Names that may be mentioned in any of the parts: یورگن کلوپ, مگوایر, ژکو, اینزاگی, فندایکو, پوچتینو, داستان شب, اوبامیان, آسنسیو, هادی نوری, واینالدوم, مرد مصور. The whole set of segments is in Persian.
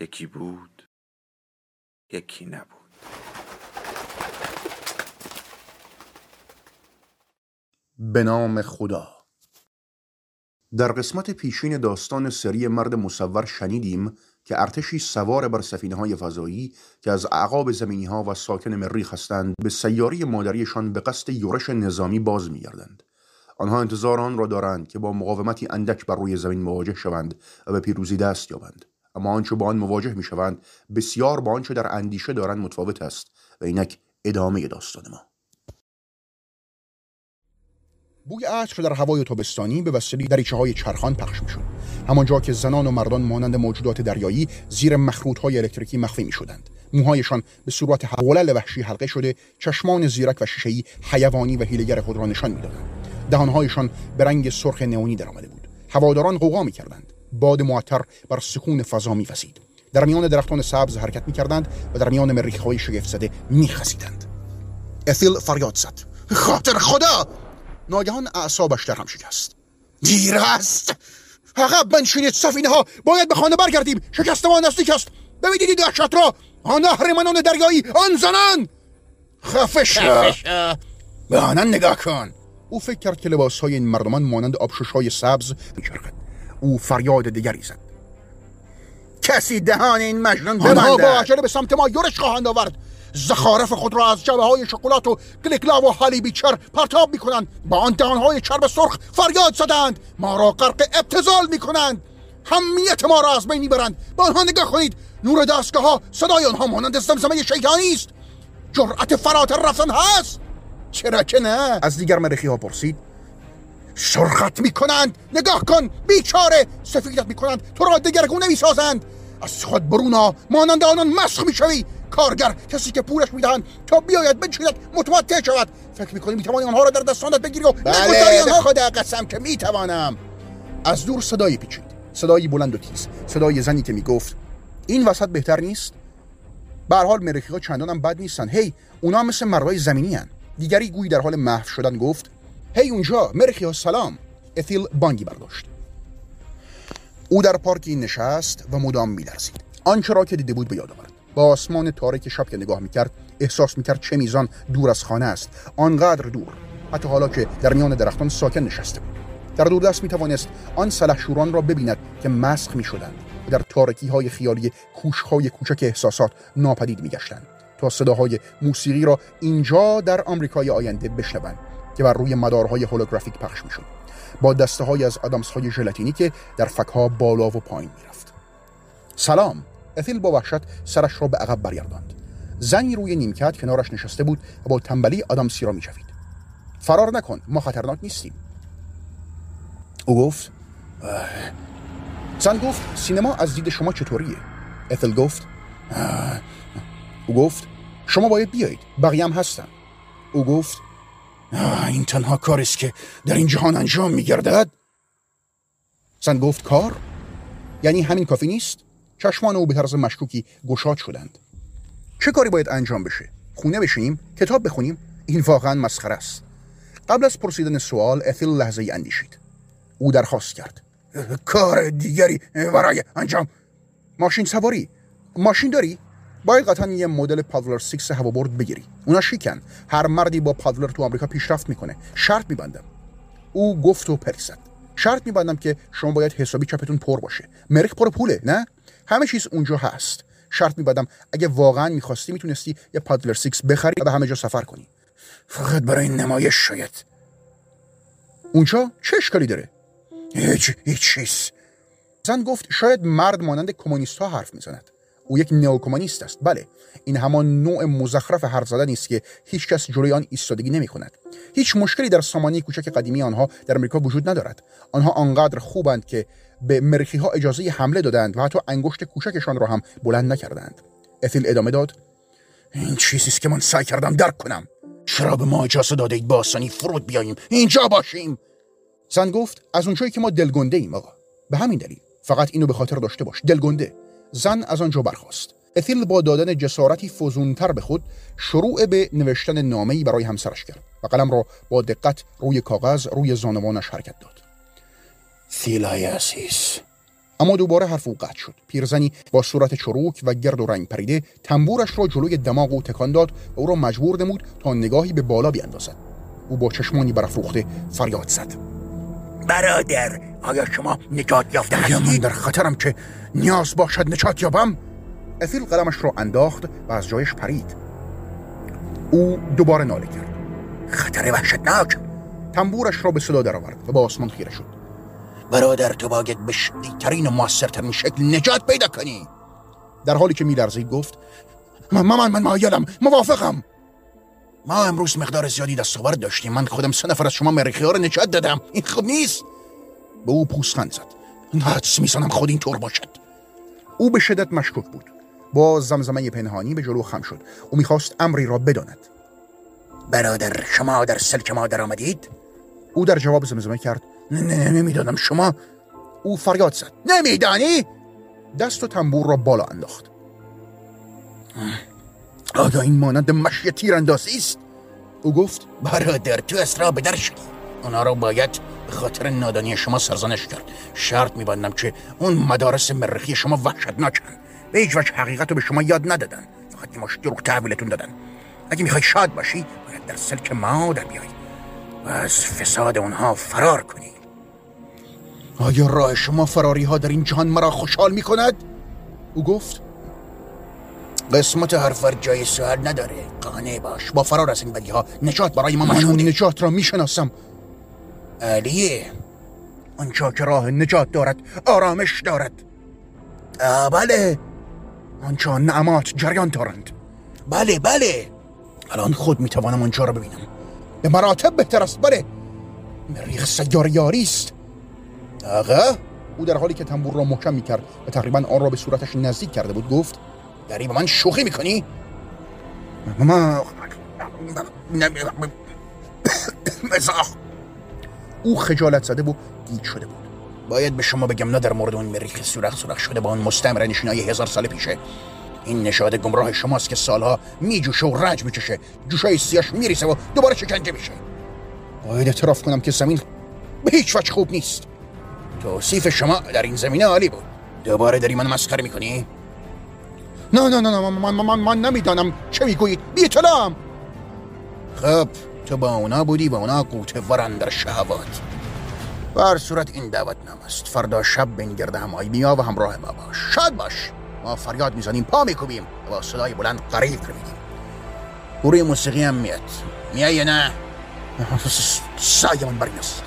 یکی بود، یکی نبود. به نام خدا. در قسمت پیشین داستان سری مرد مصور شنیدیم که ارتشی سوار بر سفینه‌های فضایی که از اعقاب زمینی‌ها و ساکن مریخ هستند به سیاره مادریشان به قصد یورش نظامی باز می‌گردند. آنها انتظار آن را دارند که با مقاومتی اندک بر روی زمین مواجه شوند و به پیروزی دست یابند. اما آنچه با آن مواجه می‌شوند بسیار با آنچه در اندیشه دارند متفاوت است و اینک ادامه داستان ما. بوی عطر در هوای تابستانی به وسیله دریچه‌های چرخان پخش می‌شد، همانجا که زنان و مردان مانند موجودات دریایی زیر مخروط‌های الکتریکی مخفی می‌شدند. موهایشان به صورت حلقه‌ای وحشی حلقه شده، چشمان زیرک و شیشه‌ای حیوانی و حیله‌گر خود را نشان می‌دادند. دهان‌هایشان به رنگ سرخ نئونی درآمده بود. هواداران غوغا می‌کردند. باد معطر بر سکون فضا می‌وزید. در میان درختان سبز حرکت می‌کردند و در میان مریخ‌های شگفت‌زده می‌خزیدند. اثیل فریاد زد: خاطر خدا! ناگهان اعصابش در هم شکست. دیر است! عقب بنشینید سفینه‌ها! باید به خانه برگردیم! شکست ما نزدیک است! ببینید دهشت را! آن اهرمنان دریایی! آن زنان! خفه شو! به آنان نگاه کن! او فکر کرد که لباس‌های این مردمان مانند آبشوش‌های سبز می‌چرخد. او فریاد دیگری زد: کسی دهان این مجنون ببنده! آنها با عجله به سمت ما یورش خواهند آورد. زخارف خود را از جبه‌های شکلات و گلیکلا و حلیبی چر پرتاب می‌کنند. با آن دهان‌های چرب سرخ فریاد زدند. ما را غرق ابتذال می‌کنند، همیت ما را از بین می‌برند. با آنها نگاه کنید، نور دستگاه‌ها، صدای آنها مانند زمزمه شیطانی است. جرأت فراتر رفتن هست، چرا که نه؟ از دیگر مریخی‌ها پرسید: شرخت میکنند، نگاه کن، بیچاره، سفیدت میکنند، تو را دگرگونه میسازند. از خود برونا، مانند آنان مسخ میشوی. کارگر، کسی که پولش میدهند تا بیاید بنشیند متمتع شود، فکر میکنی میتوانی آنها را در دستانت بگیری و نگذاری آنها؟ خدا قسم که میتوانم. از دور صدایی پیچید، صدایی بلند و تیز، صدای زنی که میگفت: این وسط بهتر نیست؟ به هر حال مریخی‌ها چندان هم بد نیستن، هی اونا مثل مردای زمینی ان. دیگری گویی در حال محو شدن گفت: هی اونجا مریخی‌ها، سلام. اثیل بانگی برداشت. او در پارکی نشست و مدام می‌لرزید. آنچه را که دیده بود به یاد آورد. با آسمان تاریک شب که نگاه می‌کرد، احساس می‌کرد چه میزان دور از خانه است، آنقدر دور، حتی حالا که در میان درختان ساکن نشسته بود. در دوردست می‌توانست آن سلحشوران را ببیند که مسخ می‌شدند و در تاریکی‌های خیالی کوش‌های کوچک احساسات ناپدید می‌گشتند تا صداهای موسیقی را اینجا در آمریکای آینده بشنوند که بر روی مدارهای هولوگرافیک پخش می‌شد، با دسته‌های از آدمس‌های ژلاتینی که در فک‌ها بالا و پایین می‌رفت. سلام. اثیل با وحشت سرش را به عقب برگرداند. زنی روی نیمکت کنارش نشسته بود و با تنبلی آدمسی را می‌چفید. فرار نکن، ما خطرناک نیستیم. او گفت. زن گفت: سینما از دید شما چطوریه؟ اثیل گفت: او گفت: شما باید بیایید، بقیه هم هستن. او گفت: این تنها کاری است که در این جهان انجام می‌گردد. زن گفت: کار؟ یعنی همین کافی نیست؟ چشمان او به طرز مشکوکی گشاد شدند. چه کاری باید انجام بشه؟ خونه بشینیم؟ کتاب بخونیم؟ این واقعا مسخره است. قبل از پرسیدن سوال، اثیل لحظه‌ای اندیشید. او درخواست کرد: کار دیگری برای انجام؟ ماشین سواری؟ ماشین داری؟ باید قطعا یه مدل پاولر 6 هوابرد بگیری. اونا شیکن. هر مردی با پاولر تو آمریکا پیشرفت میکنه. شرط میبندم. او گفت و پرت زد: شرط میبندم که شما باید حسابی چپتون پر باشه. مریخ پر پوله، نه؟ همه چیز اونجا هست. شرط میبندم اگه واقعا میخواستی میتونستی یه پاولر 6 بخری و به همه جا سفر کنی. فقط برای نمایش شاید. اونجا چه اشکالی داره؟ هیچ چیز. زن گفت: شاید مرد مانند کمونیست‌ها حرف میزند. او یک نئوکمونیست است. بله، این همان نوع مزخرف حرف زدنی است که هیچ کس جلوی آن ایستادگی نمی‌کند. هیچ مشکلی در سامانی کوچک قدیمی آنها در آمریکا وجود ندارد. آنها آنقدر خوبند که به مرخی‌ها اجازه حمله دادند و حتی انگشت کوچکشان را هم بلند نکردند. اثیل ادامه داد: این چیزی است که من سعی کردم درک کنم. چرا به ما اجازه دادید با آسانی فرود بیاییم، اینجا باشیم؟ زن گفت: از اونجایی که ما دلگنده ایم آقا، به همین دلیل. فقط اینو به خاطر داشته باش، دلگنده. زن از آنجا برخاست. اثیل با دادن جسارتی فزونتر به خود شروع به نوشتن نامه‌ای برای همسرش کرد و قلم را با دقت روی کاغذ روی زانوانش حرکت داد. سیلای عزیز. اما دوباره حرف او قطع شد. پیرزنی با صورت چروک و گرد و رنگ پریده تنبورش را جلوی دماغ او تکان داد و او را مجبور نمود تا نگاهی به بالا بیاندازد. او با چشمانی برافروخته فریاد زد: برادر، آیا شما نجات یافته هستید؟ من در خطرم که نیاز باشد نجات یابم؟ اثیل قلمش را انداخت و از جایش پرید. او دوباره ناله کرد: خطر وحشتناک! تنبورش را به صدا درآورد و به آسمان خیره شد. برادر، تو باید به شدیدترین و موثرترین شکل نجات پیدا کنی. در حالی که میلرزید گفت: من مایلم، موافقم. ما امروز مقدار زیادی دستاورد داشتیم. من خودم 3 نفر از شما مریخی‌ها رو نجات دادم. این خوب نیست. به او پوزخند زد: حدس می‌زنم خود این طور باشد. او به شدت مشکوک بود. با زمزمه پنهانی به جلو خم شد. او می‌خواست امری را بداند. برادر، شما در سلک ما در آمدید؟ او در جواب زمزمه کرد: نه نمیدانم شما. او فریاد زد: نمیدانی؟ دست و تنبور را بالا انداخت. آیا این مانند مشی تیراندازی است؟ او گفت: برادر، تو اصرار به در شدی. آنها را باید به خاطر نادانی شما سرزنش کرد. شرط میبندم که اون مدارس مرخی شما وحشتناکند. به هیچ وجه حقیقت رو به شما یاد ندادن، فقط یه ماش دروغ تحویلتون دادن. اگه میخوای شاد باشی باید در سلک ما در بیایی و از فساد اونها فرار کنی. آیا راه شما فراری ها در این جهان مرا خوشحال میکند؟ او گفت: قسمت هر فرد جای سؤال نداره. قانع باش، با فرار از این بدیها نجات برای ما مشهوده. من نجات را میشناسم. عالیه، آنجا که راه نجات دارد آرامش دارد. بله، آنجا نعمات جریان دارند. بله، الان خود میتوانم آنجا را ببینم. به مراتب بهتر است. بله، مریخ سیاریاری است آقا. او در حالی که تنبور را محکم میکرد و تقریبا آن را به صورتش نزدیک کرده بود گفت: داری با من شوخی میکنی؟ او خجالت زده بود، گیج شده بود. باید به شما بگم نه در مورد اون مریخ سوراخ شده با اون مستعمره نشینای 1000 سال پیشه. این نشاط گمراه شماست که سالها میجوشه و رنج میکشه، جوشای سیاش میریسه و دوباره شکنجه میشه. باید اعتراف کنم که زمین به هیچ وجه خوب نیست. توصیف شما در این زمینه عالی بود. دوباره داری من مسخره میکنی؟ نه من نمیدانم چه میگویید، بی اطلاعم. خب تو با اونا بودی و اونا قوته ورن در شهوات. به هر صورت این دعوت نماست. فردا شب بین گرد همایی بیا و همراه ما باش. شاد باش. ما فریاد میزنیم، پا میکوبیم و با صدای بلند قریب میگیم. گروه موسیقی هم میاد. میای یا نه؟ سعی من برگست.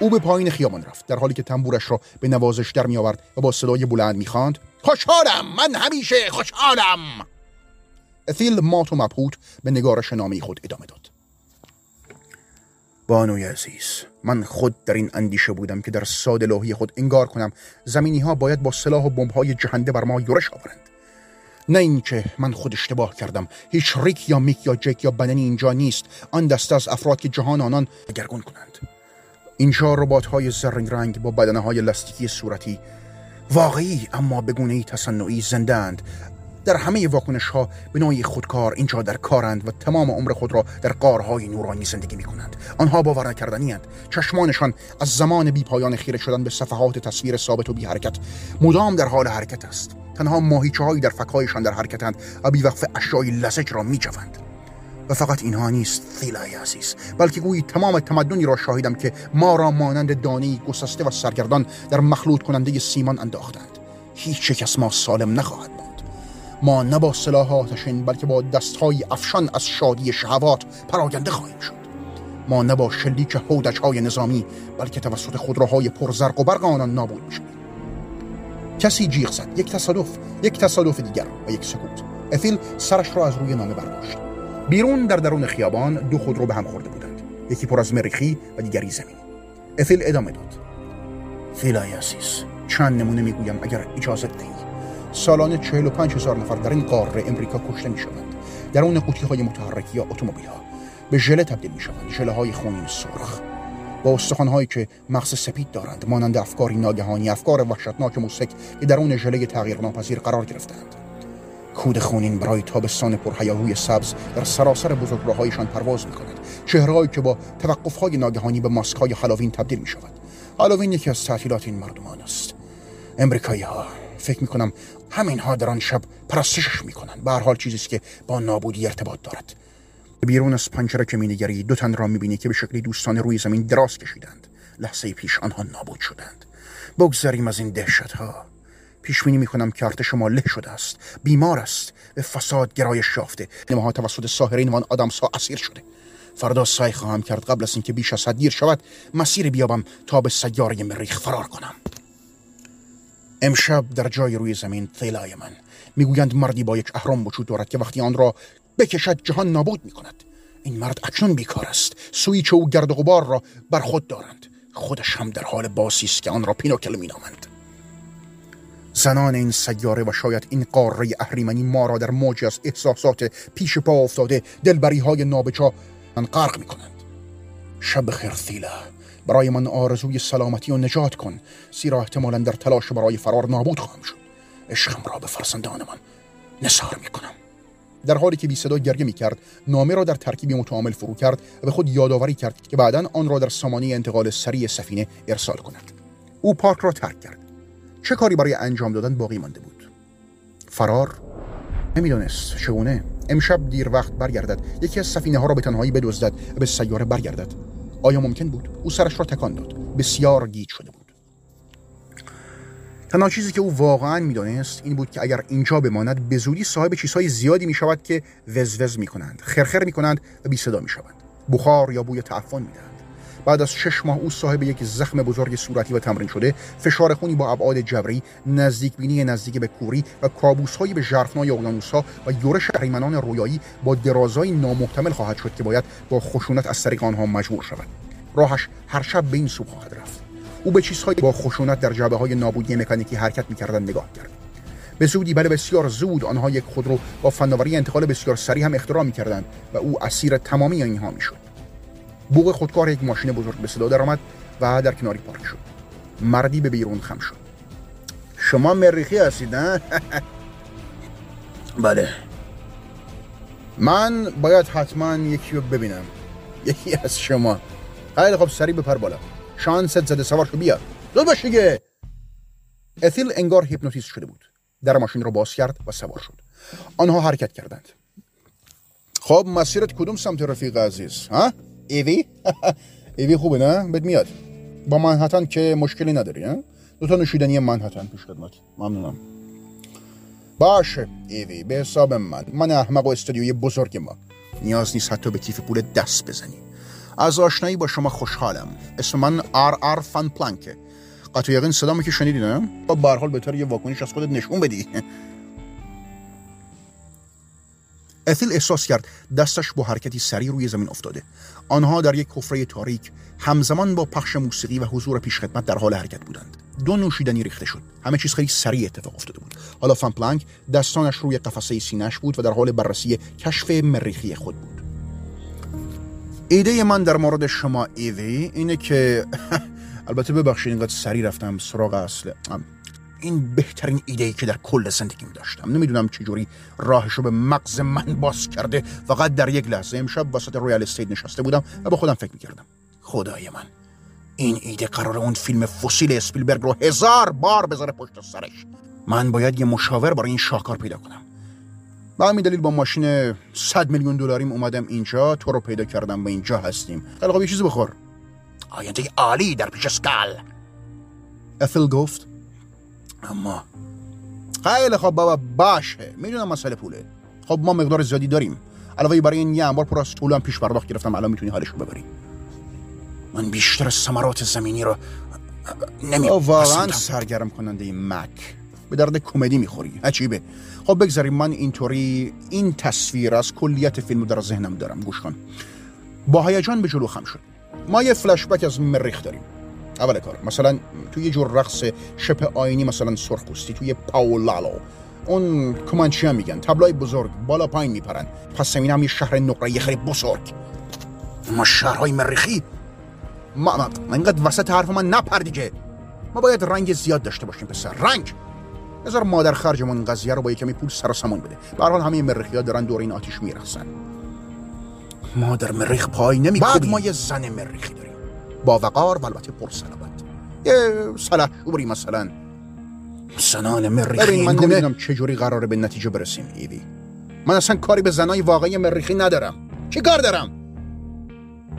او به پایین خیابان رفت در حالی که تنبورش را به نوازش در می آورد و با صدای بلند می خواند: خوشحالم، من همیشه خوشحالم. اثیل مات و مبهوت به نگارش نامه خود ادامه داد: بانوی عزیز، من خود در این اندیشه بودم که در ساده لوحی خود انگار کنم زمینی ها باید با سلاح و بمب‌های جهنده بر ما یورش آورند. نه اینکه من خود اشتباه کردم. هیچ ریک یا میک یا جک یا بدنی اینجا نیست. آن دسته از افراد که جهان آنان دگرگون کنند. اینجا ربات‌های زرین رنگ با بدنه‌های لاستیکی صورتی واقعی اما به گونه‌ای تصنعی زنده اند. در همه واکنش‌ها به نوعی خودکار اینجا در کارند و تمام عمر خود را در قارهای نورانی زندگی می‌کنند. آنها باور نکردنی‌اند. چشمانشان از زمان بی‌پایان خیره شدن به صفحات تصویر ثابت و بی حرکت مدام در حال حرکت است. تنها ماهیچه‌هایی در فک‌هایشان در حرکت‌اند و بی‌وقفه اشیای لزج را می‌جوند. و فقط اینها نیست سیلای عزیز، بلکه گویی تمام تمدنی را شاهدم که ما را مانند دانه‌ای گسسته و سرگردان در مخلوط کننده سیمان انداختند. هیچ یک از ما سالم نخواهد ماند. ما نه با سلاح آتشین بلکه با دست‌های افشان از شادی شهوات پراکنده خواهیم شد. ما نه با شلیک هودج‌های نظامی بلکه توسط خودروهای پرزرق و برق آنان نابود می‌شویم. کسی جیغ زد. یک تصادف دیگر و یک سکوت. افیل سرش را از روی نامه برداشت. بیرون در درون خیابان دو خودرو به هم خورده بودند، یکی پر از مریخی و دیگری زمینی. افیل ادامه داد: فیلای عزیز، چند نمونه میگویم اگر اجازه دهی. سالانه 45000 نفر در این قاره امریکا کشته میشوند. در اون قوطی‌های متحرک یا اتومبیل‌ها به ژله تبدیل میشوند، ژله‌های خونین سرخ با استخوان‌هایی که مغز سپید دارند، مانند افکاری ناگهانی، افکار وحشتناک موسک که در اون ژله تغییرناپذیر قرار گرفتند. کود خونین برای تابستان پرهیاهوی سبز در سراسر بزرگراه‌هایشان پرواز می‌کند. چهره‌هایی که با توقف‌های ناگهانی به ماسک‌های هالووین تبدیل می‌شوند. هالووین یکی از تعطیلات این مردمان است. امریکایی‌ها فکر می‌کنم همین‌ها در آن شب پرستشش می‌کنند. به هر حال چیزی است که با نابودی ارتباط دارد. بیرون از پنجره که می‌نگری، دو تن را می‌بینی که به شکلی دوستانه روی زمین دراز کشیدند. لحظه پیش آنها نابود شدند. بگذریم از این دهشت‌ها. پیش‌بینی می‌کنم که ارتش ما له شده است، بیمار است، به فساد گرایش یافته. ما توسط ساحرین وان آدم‌ها اسیر شده. فردا سعی خواهم کرد قبل از اینکه بیش از حد دیر شود، مسیر بیابم تا به سیاره مریخ فرار کنم. امشب در جای روی زمین، طیلای من، میگویند مردی با یک اهرم وجود دارد که وقتی آن را بکشد جهان نابود میکند. این مرد اکنون بیکار است. سویچ و گرد و غبار را بر خود دارند. خودش هم در حال باسی است که آن را پینوکل مینامند. زنان این سیاره و شاید این قاره اهریمنی ما را در موج از احساسات پیش پا افتاده، دلبریهای نابجا من غرق میکنند. شب خیر طیلا. برای من آرزوی سلامتی و نجات کن، زیرا احتمالاً در تلاش برای فرار نابود خواهم شد. عشقم را به فرزندان من نثار میکنم. در حالی که بی صدا گریه میکرد، نامه را در ترکیبی متعامل فرو کرد و به خود یادآوری کرد که بعداً آن را در سامانه انتقال سریع سفینه ارسال کند. او پارک را ترک کرد. چه کاری برای انجام دادن باقی مانده بود؟ فرار؟ نمیدانست چگونه. امشب دیر وقت برگردد، یکی از سفینه ها را به تنهایی بدزدد و به سیاره برگردد. آیا ممکن بود؟ او سرش را تکان داد. بسیار گیج شده بود. تنها چیزی که او واقعاً می‌دانست این بود که اگر اینجا بماند، به زودی صاحب چیزهای زیادی می‌شود که وزوز می‌کنند، خرخر می‌کنند و بی‌صدا می‌شوند. بخار یا بوی تعفن می‌دهند. بعد از 6 ماه او صاحب یک زخم بزرگ صورتی و تمرین شده، فشار خونی با ابعاد جبری، نزدیکبینی نزدیک به کوری و کابوس‌های به ژرفنای اقیانوس‌ها و یورش اهریمنان رویایی با درازای نامحتمل خواهد شد که باید با خشونت از طریق آنها مجبور شود. راهش هر شب به این سو خواهد رفت. او به چیزهای با خشونت در جعبه‌های نابودی مکانیکی حرکت می‌کردند نگاه کرد. به زودی، بله بسیار زود، آنها یک خودرو با فناوری انتقال بسیار سریع هم اختراع می‌کردند و او اسیر تمامی آنها می‌شد. بوق خودکار یک ماشین بزرگ به صدا درآمد و در کناری پارک شد. مردی به بیرون خم شد. شما مریخی هستید نه؟ بله. من باید حتما یکی رو ببینم. یکی از شما. خیلی خب، سریع بپر بالا. شانست زده، سوار شو، بیا. دو باش دیگه. اثیل انگار هیپنوتیزم شده بود. در ماشین رو باز کرد و سوار شد. آنها حرکت کردند. خب مسیرت کدوم سمت رفیق عزیز؟ ها؟ ایوی؟ ایوی خوبه نه؟ بد میاد. با منحتن که مشکلی نداری نه؟ 2 تا نوشیدنی منحتن پیش خدمت. ممنونم. باشه ایوی، به حساب من احمق و استودیوی بزرگ ما. نیاز نیست حتی به کیف پول دست بزنی. از آشنایی با شما خوشحالم. اسم من آر فن پلانکه. قطع یقین صدامو که شنیدی نه؟ به هر حال بهتر یه واکنش از خودت نشون بدی. اثیل احساس کرد دستش با حرکتی سریع روی زمین افتاده. آنها در یک کفره تاریک همزمان با پخش موسیقی و حضور پیشخدمت در حال حرکت بودند. 2 نوشیدنی ریخته شد. همه چیز خیلی سریع اتفاق افتاده بود. حالا فن پلانک دستانش روی قفسه سینه‌اش بود و در حال بررسی کشف مریخی خود بود. ایده من در مورد شما ایوی اینه که البته ببخشید اینقدر سریع رفتم سراغ اصل. این بهترین ایده‌ای که در کل زندگیم داشتم. نمیدونم چجوری راهشو به مغز من باز کرده. فقط در یک لحظه امشب وسط رویال استیت نشسته بودم و با خودم فکر می‌کردم خدای من، این ایده قراره اون فیلم فسیل اسپیلبرگ رو 1000 بار بذاره پشت سرش. من باید یه مشاور برای این شاهکار پیدا کنم. به همین دلیل با ماشین 100 میلیون دلاری‌م اومدم اینجا، تو رو پیدا کردم و اینجا هستیم. خلاصه یه چیزی بخور. آینده عالی در پیش اسکال. اثیل گفت اما خیلی خب بابا، باشه میدونم مسئله پوله. خب ما مقدار زیادی داریم، علاوه برای این یه انبار پر از طولو هم پیش پرداخت گرفتم، الان میتونی حالشو ببری. من بیشتر ثمرات زمینی رو نمی‌پسندم. واقعا سرگرم کننده این مک. به درد کمدی میخوری، عجیبه. خب بگذاریم من اینطوری این تصویر از کلیت فیلم در ذهنم دارم، گوش کن. با هیجان به جلو خم شد. ما یه فلش بک از مریخ داریم. اول کار مثلا توی یه جور رقص شبه آینی، مثلا سرخپوستی توی پاولالو، اون کمانچی ها میگن، تبلای بزرگ بالا پایین میپرن، پس زمین هم یه شهر نقره خیلی بزرگ. ما شهرهای مریخی، ما اینقدر وسط حرف من نپر دیگه. ما باید رنگ زیاد داشته باشیم پسر، رنگ. بذار مادر خرجمون این قضیه رو با یه کمی پول سر و سامون بده. به هر حال همه مریخی‌ها دارن دور این آتش میرقصن. مادر مریخ پای نمی‌کوبه. بعد ما یه زن مریخی داریم، با وقار و البته پرسلامت. یه سلاحوری مثلا. زنان مریخی. من نمی‌دونم چجوری قراره به نتیجه برسیم ایوی. من اصلا کاری به زنای واقعی مریخی ندارم. چه کار دارم؟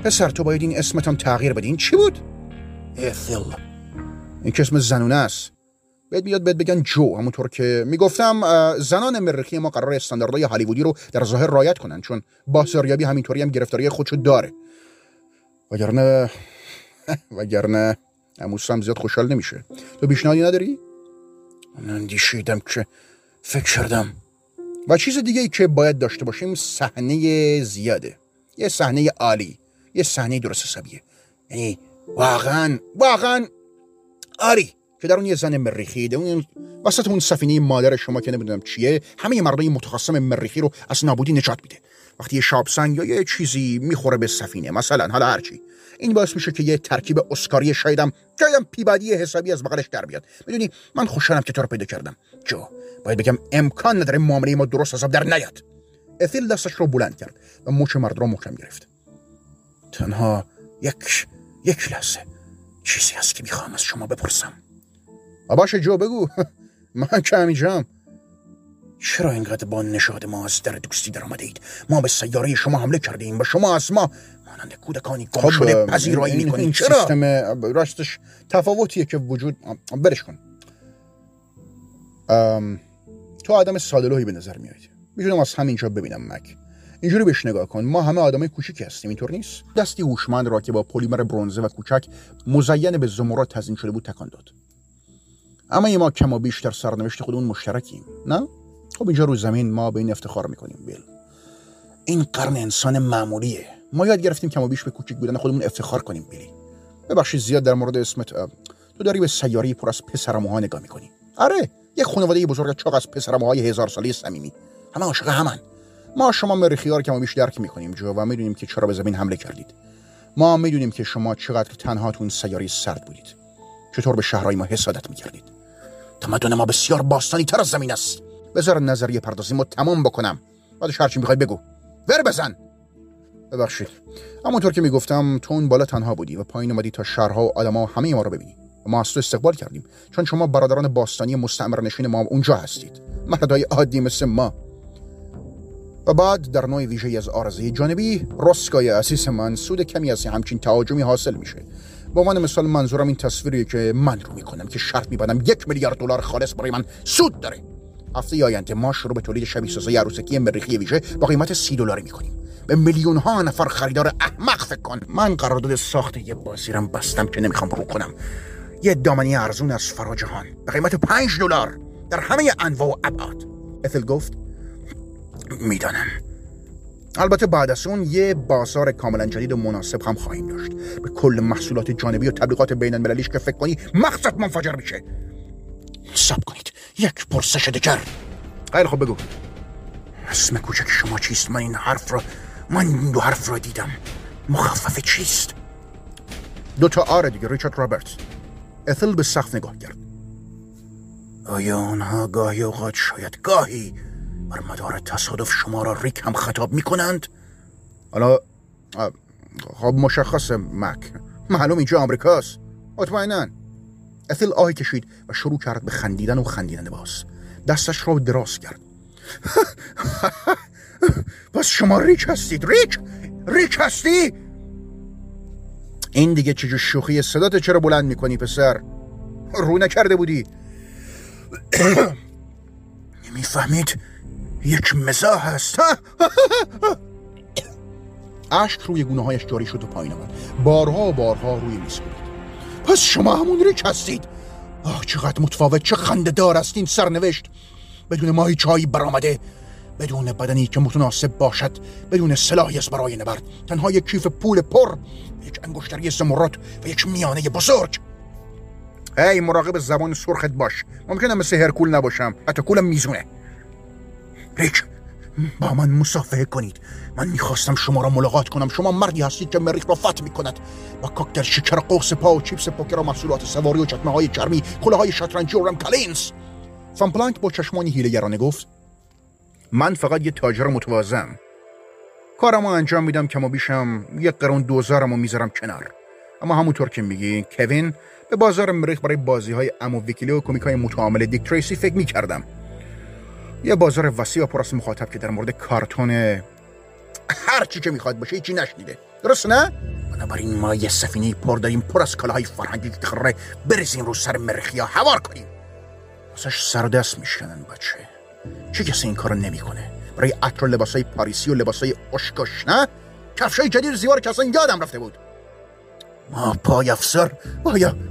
پسر تو باید این اسمتم تغییر بدین. چی بود؟ اثل. این که اسم زنونه است. بهت میاد بهت بگن جو، همونطور که میگفتم زنان مریخی ما قرار استانداردهای هالیوودی رو در ظاهر رعایت کنن، چون با سریابی همینطوری هم گرفتاری خودشو داره. وگرنه عموسم زیاد خوشحال نمیشه. تو پیشنهادی نداری؟ من اندیشیدم که فکر کردم. و چیز دیگه ای که باید داشته باشیم صحنه زیاده. یه صحنه عالی، یه صحنه درست حسابیه. یعنی واقعا آری که در اون یه زن مریخی ده، اون وسط اون سفینه مادر شما که نمیدونم چیه، همه مردای متخاصم مریخی رو از نابودی نجات میده. وقتی یه شابسنگ یا یه چیزی میخوره به سفینه، مثلا حالا هرچی، این باعث میشه که یه ترکیب اسکاری شایدم پیبادی حسابی از بغلش در بیاد. میدونی من خوشحالم که تو رو پیدا کردم. جو باید بگم امکان نداره معامله ما درست حساب در نیاد. اثیل دستش رو بلند کرد و موچ مرد رو محکم گرفت. تنها یک لحظه چیزی هست که میخوام از شما بپرسم. باشه جو بگو. من که همینجام. چرا اینقدر با نژاد ما از در دوستی در آمده اید؟ ما به سیاره شما حمله کردیم و شما از ما مانند کودکانی گم شده پذیرایی میکنید. چرا؟ سیستم راستش تفاوتیه که وجود برش کن. تو آدم سادلوهی به نظر میاد. میتونم از همینجا ببینم مک. اینجوری بهش نگاه کن، ما همه آدمای کوچیکی هستیم، اینطور نیست؟ دستی هوشمند را که با پلیمر برنزه و کوچک مزین به زمرد تزیین شده بود تکان داد. اما ما کم و بیش در سرنوشت خودمون مشترکیم، نه؟ خب اینجا رو زمین ما به این افتخار میکنیم. بیل این قرن انسان معمولیه. ما یاد گرفتیم کم و بیش به کوچیک بودن خودمون افتخار کنیم. بیلی ببخشید زیاد در مورد اسمت. تو داری به سیاره پر از پسرموها نگاه میکنی. آره، یک خانواده بزرگ چاق از پسرموهای هزار ساله صمیمی، همه عاشق همن. ما شما مریخی‌ها رو کم و بیش درک میکنیم جو، و میدونیم که چرا به زمین حمله کردید. ما میدونیم که شما چقدر تنها تو سیاره سرد بودید، چطور به شهرهای ما حسادت میکردید. تمدن ما بسیار باستانی تر از زمین است. بذار نظریه پردازی ما تمام بکنم، بعدش هرچی میخوای بگو، ور بزن. ببخشید، همونطور که میگفتم تو اون بالا تنها بودی و پایین اومدی تا شهرها و آدما همه ما رو ببینی. ما از تو استقبال کردیم، چون شما برادران باستانی مستعمره نشین ما اونجا هستید، مردای عادی مثل ما. و بعد در نوع ویژه‌ای از آرزوی جانبی رسکای اساس من سود کمی از همچین تهاجمی حاصل میشه. با من مثال منظورم این تصویریه که من رو میکنم که شرط میبندم $1 میلیارد خالص برای من سود داره. هفته آینده ما شروع به تولید شبیه‌سازی عروسکی مریخی ویژه با قیمت $30 میکنیم. به میلیون ها نفر خریدار احمق فکر کن. من قرارداد ساخت یه بازیرم بستم که نمیخوام رو کنم. یه دامنه ارزون از فراجهان به قیمت $5 در همه انواع و ابعاد. اثل گفت میدانم. البته بعد از اون یه بازار کاملا جدید و مناسب هم خواهیم داشت، به کل محصولات جانبی و تبلیغات بین المللیش که فکر کنی مغزت منفجر میشه. صبر کنید، یک پرسش دیگر. خیلی خوب بگو. اسم کوچک شما چیست؟ من این دو حرف را دیدم. مخفف چیست؟ دوتا آره دیگه، ریچارد رابرتس. اثل به سقف نگاه کرد. آیا آنها گاهی اوقات شاید گاهی بر مدار تصادف شما را ریک هم خطاب میکنند؟ حالا خب مشخص مک، معلوم اینجا آمریکاست. مطمئناً. اثل آهی کشید و شروع کرد به خندیدن و خندیدن باز. دستش را دراز کرد. پس شما ریک هستید؟ ریک هستی؟ این دیگه چجور شوخی؟ صدات چرا بلند میکنی پسر؟ رو نکرده بودی؟ نمیفهمید؟ یک مزاح هست. اشک روی گونه هایش جاری شد و پایین آمد. بارها روی میز بود. پس شما همون ریک هستید؟ آه چقدر متفاوت، چه خنده‌دار است این سرنوشت. بدون ماهی چایی برآمده، بدون بدنی که متناسب باشد، بدون سلاحی از برای نبرد، تنها یک کیف پول پر، یک انگشتری زمرد و یک میانه بزرگ. ای مراقب زبان سرخت باش، ممکنه مثل هرکول نباشم، حتی کولم میزونه. ریک، با من مصافحه کنید. من میخواستم شما را ملاقات کنم. شما مردی هستید که مریخ را فتح میکند با کوکتل شکر قوس پا و چیپس پوکر و محصولات سواری و چکمه های چرمی، کلاه های شطرنجی و رم کلینز. فان پلانک با چشمانی حیله‌گرانه گفت: من فقط یه تاجر متواضعم. کارمو انجام میدم، کم و بیشم یک قرون دوزارمو میذارم کنار. اما همونطور که میگی کوین، به بازار مریخ برای بازی‌های امو ویکیلی و کمیک‌های متعامل دیک تریسی فکر می‌کردم. یه بازار وسیع و پر از مخاطب که در مورد کارتون هر چی که میخواد باشه هیچی نشنیده، درست نه؟ بنابراین ما یه سفینه پر داریم، پر از کالاهای فرهنگی که قراره بریزیم رو سر مرخیا، هوار کنیم. واسش سر و دست میشکنن بچه. چه کسی این کارو نمیکنه؟ برای عطر لباسای پاریسی و لباسای اشکاش نه؟ کفشای جدید زیور که اصلا یادم رفته بود. ما پای افسر،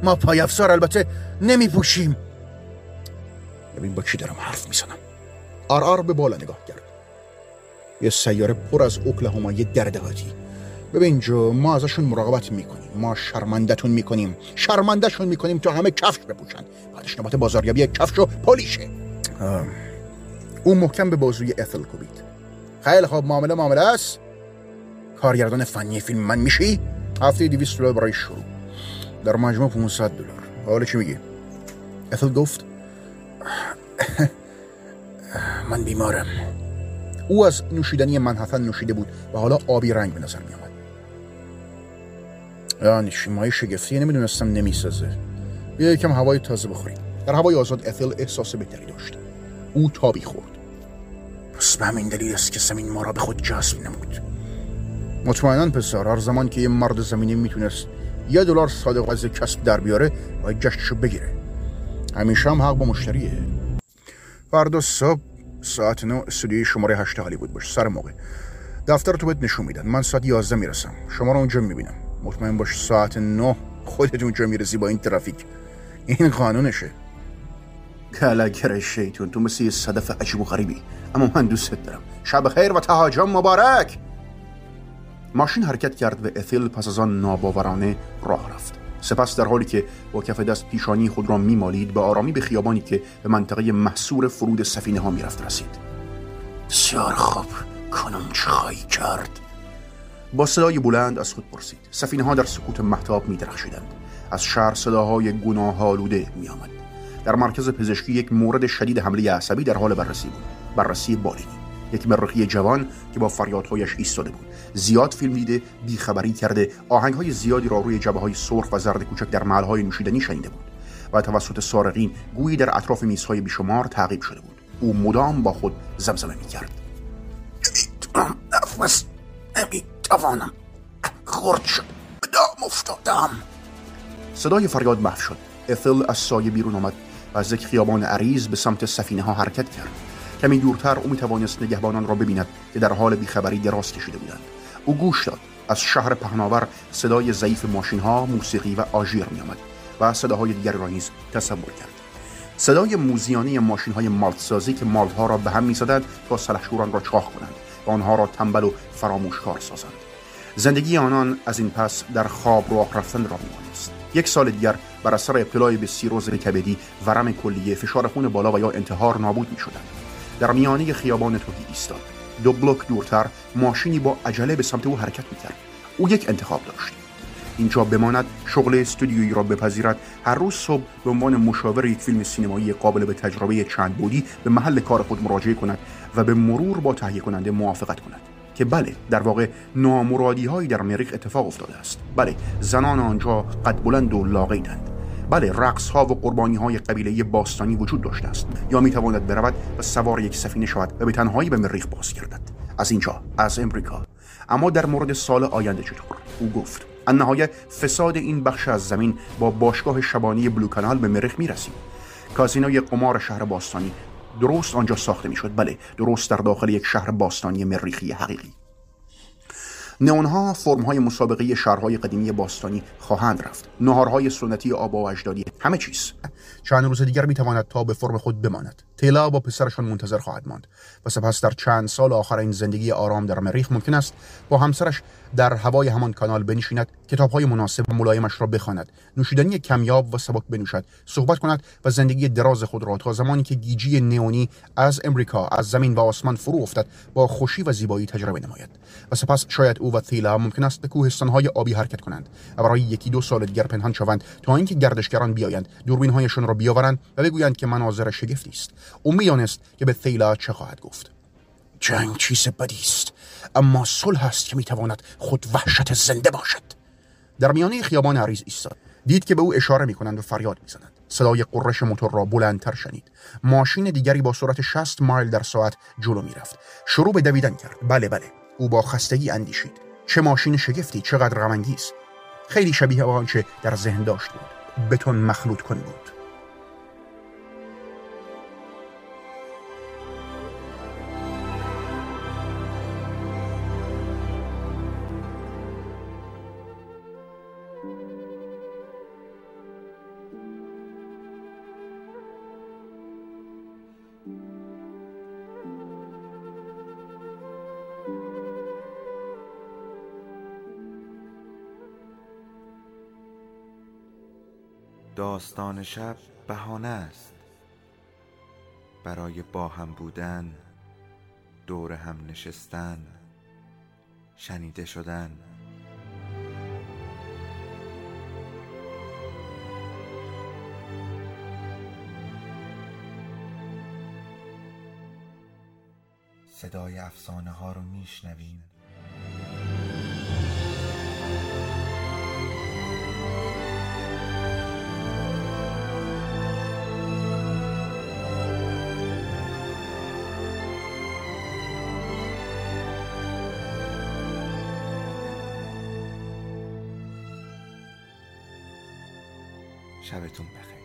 ما پای افسر البته نمیپوشیم. ببین با کی دارم حرف میزنم. آرآر به بالا نگاه کرد. یه سیاره پر از اوکلاهومایی دردهاتی. ببین جو، ما ازشون مراقبت میکنیم، ما شرمندتون میکنیم، شرمندهشون میکنیم تا همه کفش بپوشن، بعدش نوبت بازاریابی کفش و پولیشه. او محکم به بازوی اثل کوبید. خیلی خب، معامله است. کارگردان فنی فیلم من میشی؟ هفته $200 برای شروع، در مجموع $500. حالا چی میگی؟ اثل گفت: من بیمارم. او از نوشیدنی منحتن نوشیده بود و حالا آبی رنگ به نظر می آمد. یعنی شیمای شگفتی نمیدونستم نمیسازه. بیا یکم هوای تازه بخوریم. در هوای آزاد اثل احساس بهتری داشت. او تابی خورد. پس به همین دلیل است که زمین ما را به خود جذب نمود. مطمئناً پسر، هر زمان که یه مرد زمینی میتونست $1 صادق از کسب در بیاره و جشنشو بگیره. همیشه هم حق با مشتریه. فردا صبح ساعت 9 استودیوی شماره 8 هالیوود باش، سر موقع. دفتر تو بهت نشون میدن. من ساعت 11 میرسم. شما رو اونجا میبینم. مطمئن باش ساعت 9 خودت اونجا میرسی. با این ترافیک این قانونشه. کلاگر شیطون، تو مثل یه صدف عجیب و غریبی، اما من دوستت دارم. شب خیر و تهاجم مبارک. ماشین حرکت کرد و اثل پس از آن ناباورانه راه رفت. سپس در حالی که با کف دست پیشانی خود را میمالید، به آرامی به خیابانی که به منطقه محصور فرود سفینه ها میرفت رسید. بسیار خوب، کنم چه خواهی کرد؟ با صدای بلند از خود پرسید. سفینه ها در سکوت مهتاب میدرخشیدند. از شهر صداهای گناه آلوده میآمد. در مرکز پزشکی یک مورد شدید حمله عصبی در حال بررسی بود. بررسی بالینی. یک مرخی جوان که با فریادهایش ایستاده بود، زیاد فیلم دیده، بیخبری کرده، آهنگهای زیادی را روی جبههای سرخ و زرد کوچک در محلهای نوشیدنی شنیده بود و توسط سارقین گویی در اطراف میزهای بیشمار تعقیب شده بود. او مدام با خود زمزمه می‌کرد: نفس نمی‌توانم، خورد شد، بدام افتادم. صدای فریاد محو شد. اثل از سایه بیرون آمد و از یک خیابان عریض به سمت سفینه‌ها حرکت کرد. کمی دورتر او میتوانست نگهبانان را ببیند که در حال بیخبری دراز کشیده بودند. او گوش داد. از شهر پهناور صدای ضعیف ماشینها، موسیقی و آژیر میآمد و صداهای دیگر را نیز تصور کرد. صدای موزیانه ماشینهای مالتسازی که مالتها را به هم میزدند تا سلحشوران را چاخ کنند و آنها را تنبل و فراموشکار سازند. زندگی آنان از این پس در خواب راه رفتن را میمانست. یک سال دیگر بر اثر ابتلا به سیروز کبدی، ورم کلیه، فشار خون بالا و یا انتحار نابود میشدند. در میانه خیابان توهی ایستاد. 2 بلوک دورتر ماشینی با عجله به سمت او حرکت می‌کرد. او یک انتخاب داشت: اینجا بماند، شغل استودیویی را بپذیرد، هر روز صبح به عنوان مشاور یک فیلم سینمایی قابل به تجربه چند بعدی به محل کار خود مراجعه کند و به مرور با تهیه کننده موافقت کند که بله، در واقع نامرادی‌هایی در مریخ اتفاق افتاده است. بله، زنان آنجا قد بلند و لاغی‌اند. بله، رقص‌ها و قربانی‌های قبیله باستانی وجود داشته است. یا می‌تواند برود و سوار یک سفینه شود و به تنهایی به مریخ بازگردد. از اینجا، از امریکا. اما در مورد سال آینده چطور؟ او گفت: ان نهایت فساد این بخش از زمین با باشگاه شبانی بلو کانال به مریخ می‌رسیم. کازینوی قمار شهر باستانی درست آنجا ساخته می‌شد. بله، درست در داخل یک شهر باستانی مریخی حقیقی. نئون‌ها فرم‌های مسابقه شهرهای قدیمی باستانی خواهند رفت، نهارهای سنتی آبا و اجدادی، همه چیز. چند روز دیگر میتواند تا به فرم خود بماند. تیلا با پسرشان منتظر خواهد ماند و سپس در چند سال آخر این زندگی آرام در مریخ ممکن است با همسرش در هوای همان کانال بنشیند، کتاب‌های مناسب و ملایمش را بخواند، نوشیدنی کمیاب و سبک بنوشد، صحبت کند و زندگی دراز خود را تا زمانی که گیجی نئونی از امریکا، از زمین و آسمان فرو افتد، با خوشی و زیبایی تجربه نماید. و سپس شاید او و تیلا ممکن است به کوهستان‌های آبی حرکت کنند و برای یکی دو سال دیگر پنهان شوند تا اینکه گردشگران بیایند، دوربین‌هایشان را بیاورند و بگویند که مناظر شگفتی است. او می‌دانست که به تیلا چه خواهد گفت. جنگ چیز بدی است، اما صلح است که می‌تواند خود وحشت زنده باشد. در میانه خیابان عریض ایستاد. دید که به او اشاره می‌کنند و فریاد می‌زنند. صدای قرش موتور را بلندتر شنید. ماشین دیگری با سرعت 60 مایل در ساعت جلو می‌رفت. شروع به دویدن کرد. بله. او با خستگی اندیشید. چه ماشین شگفتی، چقدر غم‌انگیز. خیلی شبیه به آنچه در ذهن داشت بود. بتون مخلوط کن بود. داستان شب بهانه است برای با هم بودن، دور هم نشستن، شنیده شدن. صدای افسانه ها رو میشنوین. شبتون بخیر.